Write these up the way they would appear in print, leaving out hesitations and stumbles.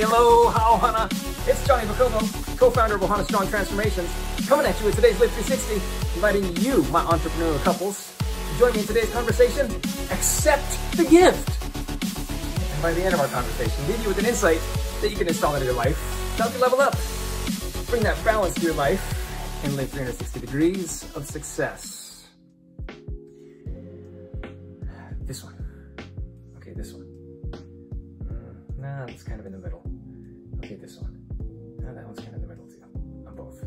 Hello, Ohana. It's Johnny Vakomo, co-founder of Ohana Strong Transformations, coming at you with today's Live 360, inviting you, my entrepreneurial couples, to join me in today's conversation, accept the gift. And by the end of our conversation, leave you with an insight that you can install into your life to help you level up, bring that balance to your life, and live 360 degrees of success. This one. Okay, this one. Nah, it's kind of in the middle. Okay, this one. Nah, that one's kind of in the middle too. I'm both.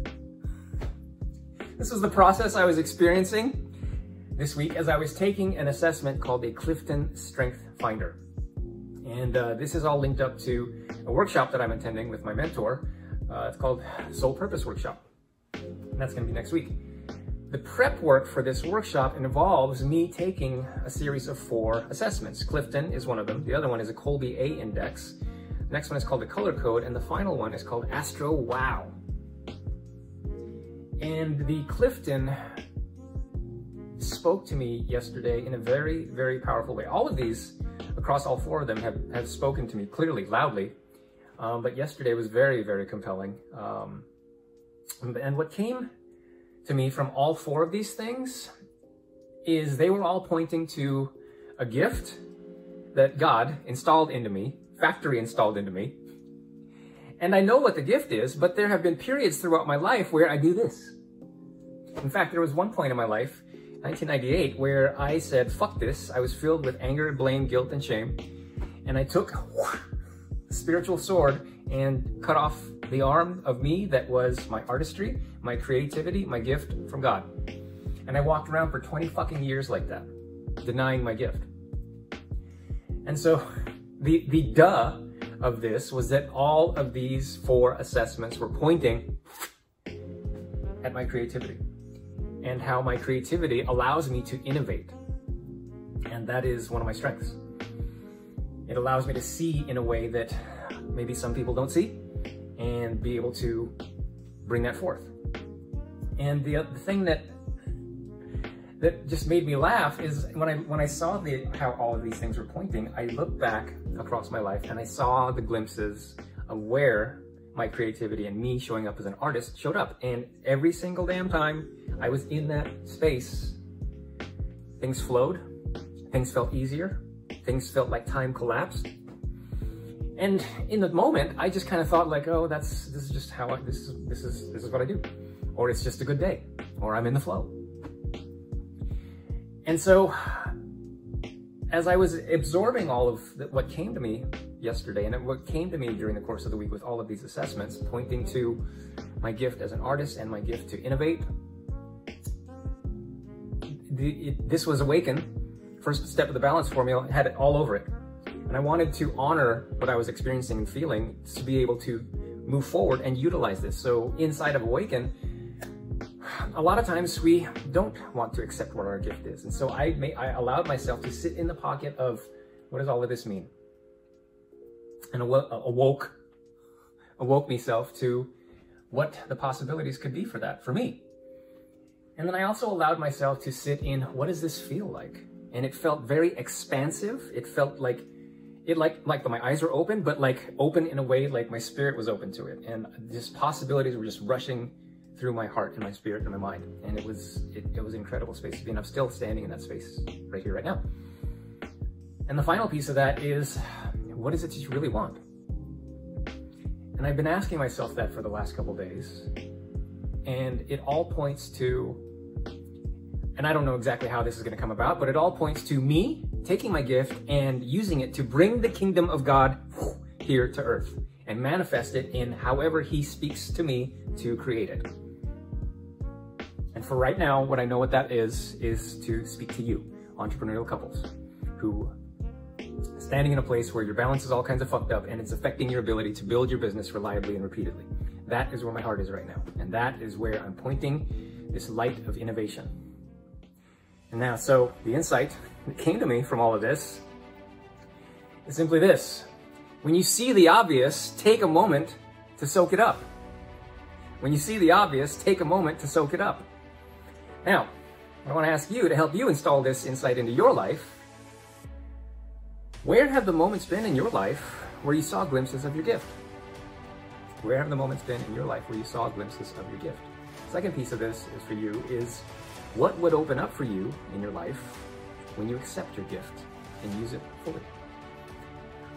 This was the process I was experiencing this week as I was taking an assessment called a Clifton Strength Finder. And this is all linked up to a workshop that I'm attending with my mentor. It's called Soul Purpose Workshop. And that's going to be next week. The prep work for this workshop involves me taking a series of 4 assessments. Clifton is one of them. The other one is a Colby A Index. The next one is called the Color Code. And the final one is called Astro Wow. And the Clifton spoke to me yesterday in a very, very powerful way. All of these, across all 4 of them, have spoken to me clearly, loudly. But yesterday was very, very compelling. And what came to me from all 4 of these things is they were all pointing to a gift that God installed into me, factory installed into me. And I know what the gift is, but there have been periods throughout my life where I do this. In fact, there was one point in my life, 1998, where I said, fuck this. I was filled with anger, blame, guilt, and shame. And I took a spiritual sword and cut off the arm of me that was my artistry, my creativity, my gift from God. And I walked around for 20 fucking years like that, denying my gift. And so the duh of this was that all of these 4 assessments were pointing at my creativity and how my creativity allows me to innovate. And that is one of my strengths. It allows me to see in a way that maybe some people don't see, and be able to bring that forth. And the thing that just made me laugh is when I saw how all of these things were pointing, I looked back across my life and I saw the glimpses of where my creativity and me showing up as an artist showed up. And every single damn time I was in that space, things flowed, things felt easier, things felt like time collapsed. And in the moment, I just kind of thought like, oh, this is just how this is what I do, or it's just a good day, or I'm in the flow. And so as I was absorbing all of what came to me yesterday and what came to me during the course of the week with all of these assessments, pointing to my gift as an artist and my gift to innovate, this was Awaken, first step of the balance formula, had it all over it. And I wanted to honor what I was experiencing and feeling to be able to move forward and utilize this. So inside of Awaken, a lot of times we don't want to accept what our gift is. And so I allowed myself to sit in the pocket of, what does all of this mean? And awoke myself to what the possibilities could be for that, for me. And then I also allowed myself to sit in, what does this feel like? And it felt very expansive. It felt like, my eyes were open, but like open in a way like my spirit was open to it. And just possibilities were just rushing through my heart and my spirit and my mind. And it was an incredible space to be in. I'm still standing in that space right here, right now. And the final piece of that is, what is it that you really want? And I've been asking myself that for the last couple of days. And it all points to, and I don't know exactly how this is going to come about, but it all points to me taking my gift and using it to bring the kingdom of God here to earth and manifest it in however he speaks to me to create it. And for right now, what I know what that is to speak to you, entrepreneurial couples, who are standing in a place where your balance is all kinds of fucked up and it's affecting your ability to build your business reliably and repeatedly. That is where my heart is right now. And that is where I'm pointing this light of innovation. And now, so the insight that came to me from all of this is simply this. When you see the obvious, take a moment to soak it up. When you see the obvious, take a moment to soak it up. Now, I want to ask you to help you install this insight into your life. Where have the moments been in your life where you saw glimpses of your gift? Where have the moments been in your life where you saw glimpses of your gift? Second piece of this is for you is what would open up for you in your life when you accept your gift and use it fully?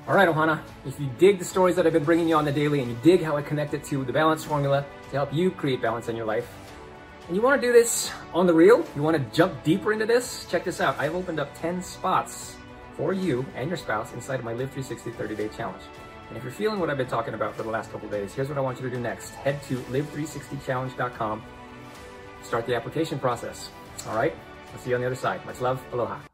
All right, Ohana, if you dig the stories that I've been bringing you on the daily and you dig how I connect it to the balance formula to help you create balance in your life, and you want to do this on the real, you want to jump deeper into this, check this out. I've opened up 10 spots for you and your spouse inside of my Live 360 30-Day Challenge. And if you're feeling what I've been talking about for the last couple of days, here's what I want you to do next. Head to live360challenge.com, start the application process. All right, I'll see you on the other side. Much love, aloha.